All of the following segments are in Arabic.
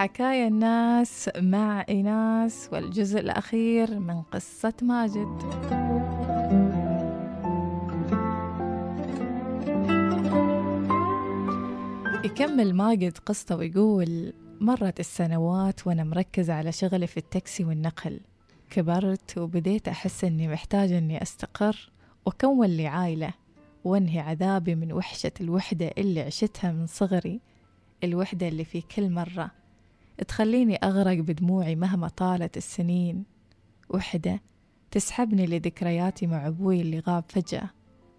حكايا الناس مع إيناس والجزء الأخير من قصة ماجد. يكمل ماجد قصته ويقول: مرت السنوات وأنا مركز على شغلي في التاكسي والنقل. كبرت وبديت أحس أني محتاجة أني أستقر وأكون لي عائلة وأنهي عذابي من وحشة الوحدة اللي عشتها من صغري، الوحدة اللي في كل مرة تخليني أغرق بدموعي مهما طالت السنين، وحدة تسحبني لذكرياتي مع أبوي اللي غاب فجأة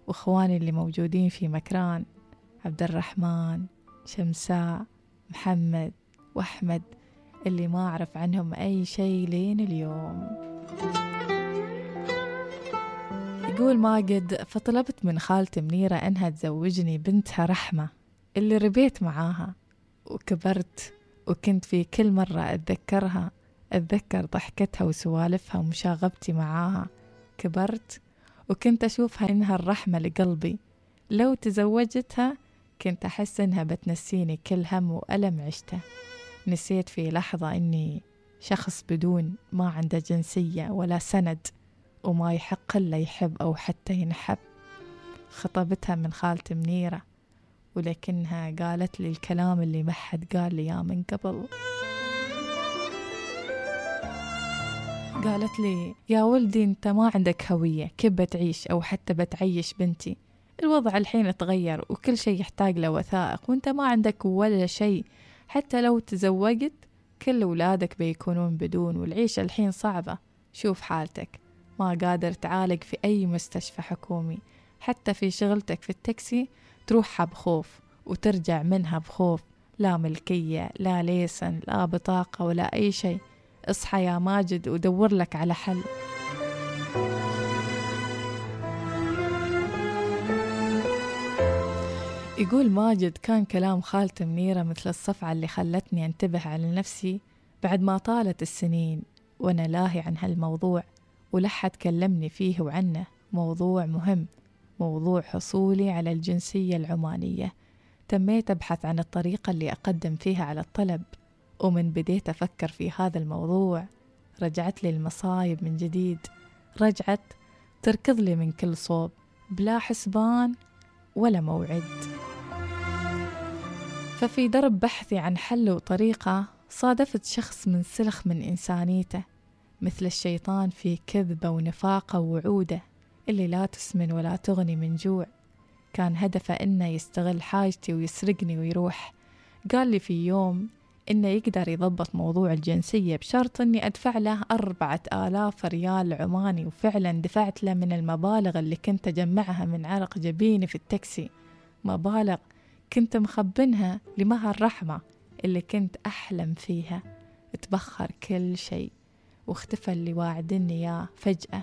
وإخواني اللي موجودين في مكران، عبد الرحمن، شمسة، محمد وأحمد اللي ما أعرف عنهم أي شيء لين اليوم. يقول ماجد: فطلبت من خالتي منيرة أنها تزوجني بنتها رحمة اللي ربيت معاها، وكبرت وكنت في كل مرة أتذكرها، أتذكر ضحكتها وسوالفها ومشاغبتي معاها. كبرت وكنت أشوفها إنها الرحمة لقلبي، لو تزوجتها كنت أحس إنها بتنسيني كل هم وألم عشته. نسيت في لحظة إني شخص بدون، ما عنده جنسية ولا سند، وما يحق إلا يحب أو حتى ينحب. خطبتها من خالتي منيرة، ولكنها قالت لي الكلام اللي ما حد قال لي يا من قبل. قالت لي: يا ولدي أنت ما عندك هوية، كيف بتعيش أو حتى بتعيش بنتي؟ الوضع الحين اتغير وكل شيء يحتاج له وثائق، وأنت ما عندك ولا شيء، حتى لو تزوجت كل أولادك بيكونون بدون، والعيشة الحين صعبة. شوف حالتك، ما قادر تعالج في أي مستشفى حكومي، حتى في شغلتك في التاكسي تروحها بخوف وترجع منها بخوف، لا ملكية لا ليسن لا بطاقة ولا أي شيء. اصحى يا ماجد ودور لك على حل. يقول ماجد: كان كلام خالته منيرة مثل الصفعة اللي خلتني انتبه على نفسي بعد ما طالت السنين وأنا لاهي عن هالموضوع، ولا حد كلمني فيه وعنه. موضوع مهم، موضوع حصولي على الجنسية العمانية. تميت أبحث عن الطريقة اللي أقدم فيها على الطلب، ومن بديت أفكر في هذا الموضوع رجعت لي المصايب من جديد، رجعت تركض لي من كل صوب بلا حسبان ولا موعد. ففي درب بحثي عن حل وطريقة صادفت شخص منسلخ من إنسانيته، مثل الشيطان في كذبة ونفاقة ووعوده اللي لا تسمن ولا تغني من جوع. كان هدفه إنه يستغل حاجتي ويسرقني ويروح. قال لي في يوم إنه يقدر يضبط موضوع الجنسية بشرط إني أدفع له 4000 ريال عماني، وفعلا دفعت له من المبالغ اللي كنت أجمعها من عرق جبيني في التاكسي، مبالغ كنت مخبنها لمها الرحمة اللي كنت أحلم فيها. اتبخر كل شيء واختفى اللي واعدني ياه فجأة،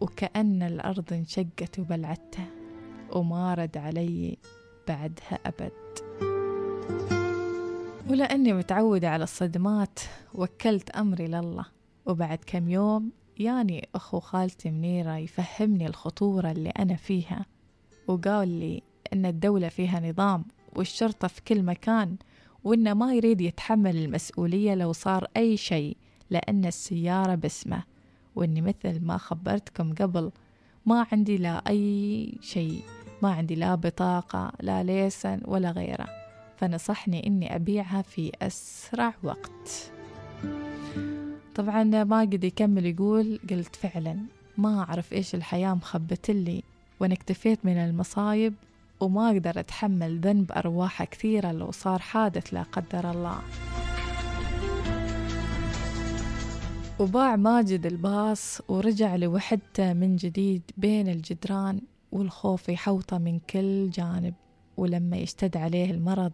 وكأن الأرض انشقت وبلعته وما رد علي بعدها أبد. ولأني متعودة على الصدمات وكلت أمري لله. وبعد كم يوم ياني أخو خالتي منيرة يفهمني الخطورة اللي أنا فيها، وقال لي إن الدولة فيها نظام والشرطة في كل مكان، وإنه ما يريد يتحمل المسؤولية لو صار أي شيء لأن السيارة باسمه، وإني مثل ما خبرتكم قبل ما عندي لا أي شيء، ما عندي لا بطاقة لا ليسن ولا غيره، فنصحني إني أبيعها في أسرع وقت. طبعا ما قد يكمل. يقول: قلت فعلا ما أعرف إيش الحياة مخبت لي، وأنا اكتفيت من المصايب وما أقدر أتحمل ذنب أرواح كثيرة لو صار حادث لا قدر الله. وباع ماجد الباص ورجع لوحدته من جديد بين الجدران، والخوف يحوطه من كل جانب. ولما يشتد عليه المرض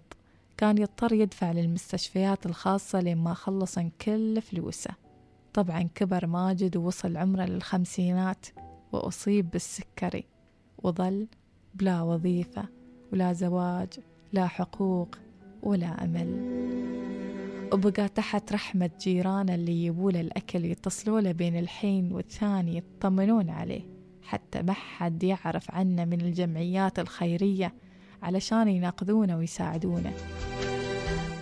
كان يضطر يدفع للمستشفيات الخاصة لما خلص كل فلوسه. طبعا كبر ماجد ووصل عمره لل50، وأصيب بالسكري، وظل بلا وظيفة ولا زواج لا حقوق ولا أمل، وبقى تحت رحمة جيرانه اللي يبوله الأكل، يتصلوا له بين الحين والثاني يطمنون عليه، حتى ما حد يعرف عنه من الجمعيات الخيرية علشان يناقذونه ويساعدونه.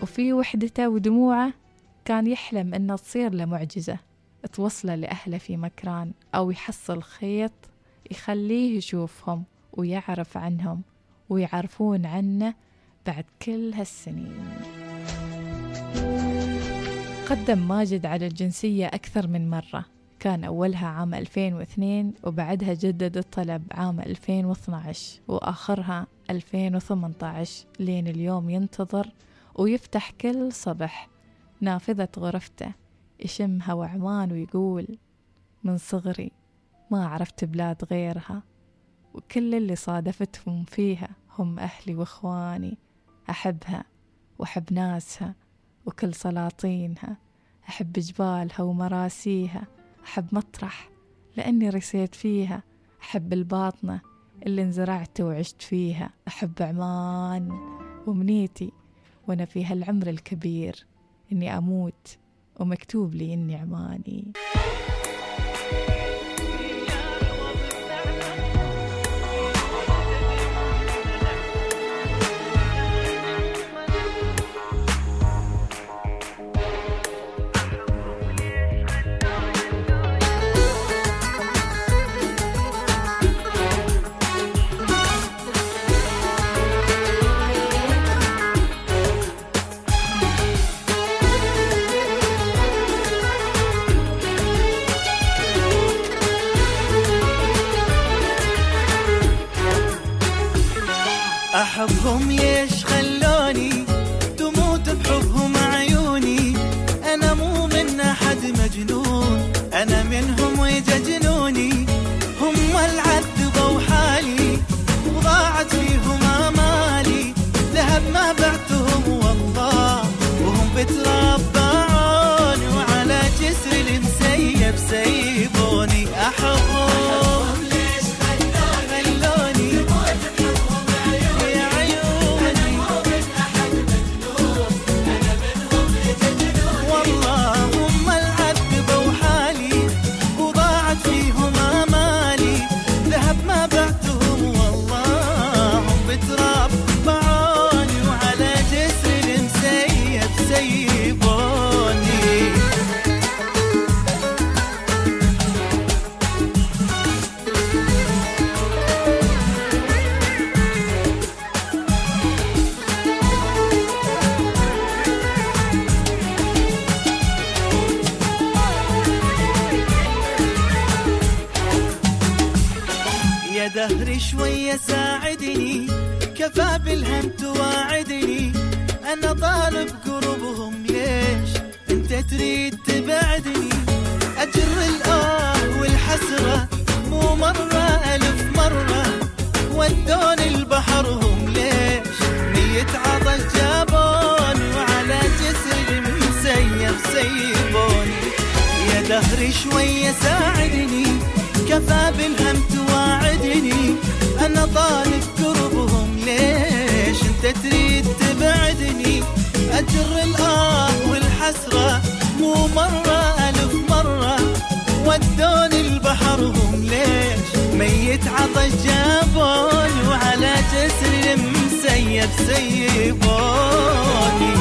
وفي وحدته ودموعه كان يحلم أنه تصير له معجزة توصله لأهله في مكران، أو يحصل خيط يخليه يشوفهم ويعرف عنهم ويعرفون عنه بعد كل هالسنين. قدم ماجد على الجنسية أكثر من مرة، كان أولها عام 2002 وبعدها جدد الطلب عام 2012 وآخرها 2018، لين اليوم ينتظر ويفتح كل صبح نافذة غرفته يشم هوا عمان ويقول من صغري ما عرفت بلاد غيرها، وكل اللي صادفتهم فيها هم أهلي وإخواني، أحبها وأحب ناسها وكل سلاطينها، أحب جبالها ومراسيها، أحب مطرح لأني رسيت فيها، أحب الباطنة اللي انزرعت وعشت فيها، أحب عمان ومنيتي وأنا في هالعمر الكبير إني أموت ومكتوب لي إني عماني. حبهم ليش خلوني تموت بحبهم عيوني، أنا مو من أحد مجنون، أنا منهم ويججنوني، هم العذبوا حالي وضاعت فيهم آمالي، ذهب ما بعتهم والله وهم بتربعون، وعلى جسر المسيب سيبوني. أحبهم دهري شوية ساعدني، كفى بالهم تواعدني، أنا طالب قربهم ليش أنت تريد تبعدني، أجر الآه والحسرة مو مرة ألف مرة، ودون البحر هم ليش ميت عطش جابون، وعلى جسر مسيب سيبون. يا دهري شوية ساعدني، كفى بالهم تواعدني، أنا طالب قربهم ليش أنت تريد تبعدني، أجر الآه والحسرة مو مرة ألف مرة، ودون البحر هم ليش ميت عطش جابون، وعلى جسر مسيب سيبوني.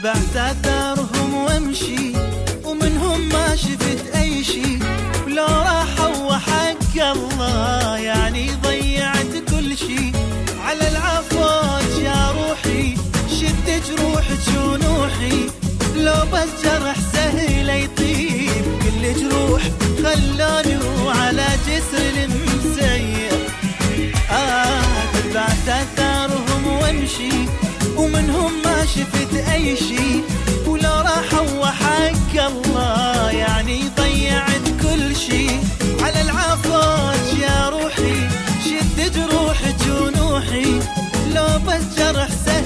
تبعت أثارهم وامشي ومنهم ما شفت أي شي، ولو راحوا حق الله يعني ضيعت كل شي، على العفو يا روحي شد جروحك ونوحي، لو بس جرح سهل يطيب كل جروح خلاني، وعلى جسر المسيب تبعت أثارهم وامشي ومنهم ما شفت أي شي، ولو راحوا حق الله يعني ضيعت كل شي، على العفوات يا روحي شد جروحك ونوحي، لو بس جرح سهل